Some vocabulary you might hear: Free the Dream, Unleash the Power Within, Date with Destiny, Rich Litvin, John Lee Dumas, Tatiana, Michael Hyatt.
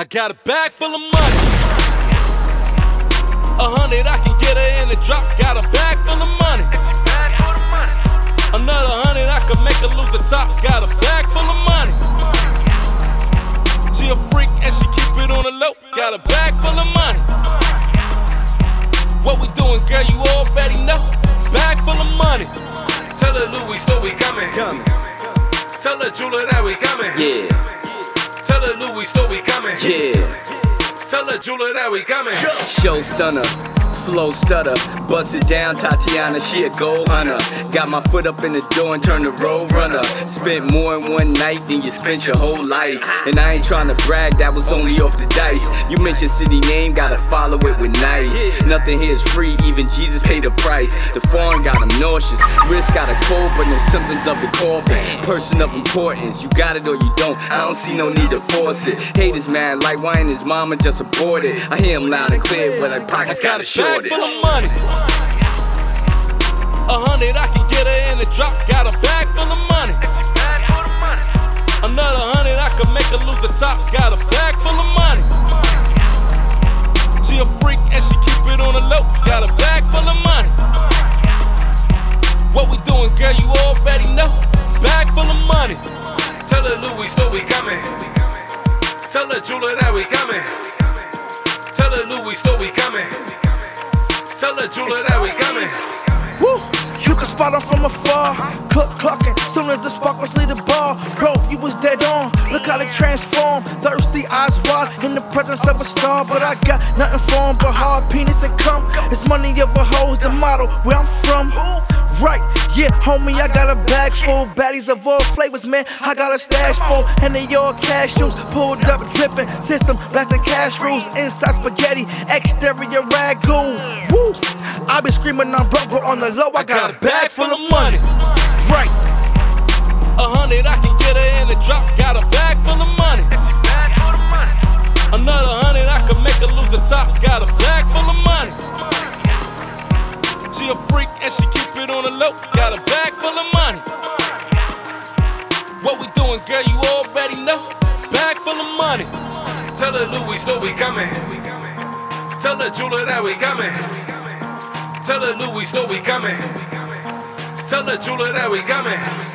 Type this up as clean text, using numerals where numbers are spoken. I got a bag full of money. 100, I can get her in the drop. Got a bag full of money. Another 100, I can make her lose the top. Got a bag full of money. She a freak and she keep it on the low. Got a bag full of money. What we doing, girl, you already know. Bag full of money. Tell her Louis that we coming. Tell her jeweler that we coming. Yeah. Tell her Louis that we coming. Yeah. Tell her jeweler that we coming. Go. Show stunner, flow stutter, bust it down, Tatiana, she a gold hunter. Got my foot up in the door and turned the road runner. Spent more in one night than you spent your whole life. And I ain't tryna brag, that was only off the dice. You mentioned city name, gotta follow it with nice. Nothing here is free, even Jesus paid the price. The foreign got him nauseous, wrist got a cold, but no symptoms of the coughing. Person of importance, you got it or you don't, I don't see no need to force it. Haters mad like why ain't his mama just aborted? I hear him loud and clear, but like pockets got a shortage. Full of money. 100, I can get her in the drop. Got a bag full of money. Another 100, I can make her lose the top. Got a bag full of money. She a freak and she keep it on the low. Got a bag full of money. What we doing, girl, you already know. Bag full of money. Tell her Louis that we coming. Tell her jeweler that we coming. Tell her Louis that we coming. Tell the jeweler that we coming. Woo! You can spot him from afar. Cluck clucking, soon as the sparklers leave the bar. Bro, you was dead on. Look how they transform. Thirsty eyes wide in the presence of a star. But I got nothing for him but hard penis and cum. It's money over hoes, the motto where I'm from. Right, yeah, homie, I got a bag full. Baddies of all flavors, man, I got a stash full. And they all cash juice, pulled up, dripping. System, blasting cash rules. Inside spaghetti, exterior ragu. Woo, I been screaming on bro, on the low. I got a bag full of money. Right. 100, I can get her in the drop. Got a bag full of money. Another 100, I can make her lose the top. Got a bag full of money. She a freak and she keep it on the low. Got a bag full of money. What we doing, girl, you already know. Bag full of money. Tell her Louis that we coming. Tell her jeweler that we coming. Tell her Louis that we coming. Tell her jeweler that we coming.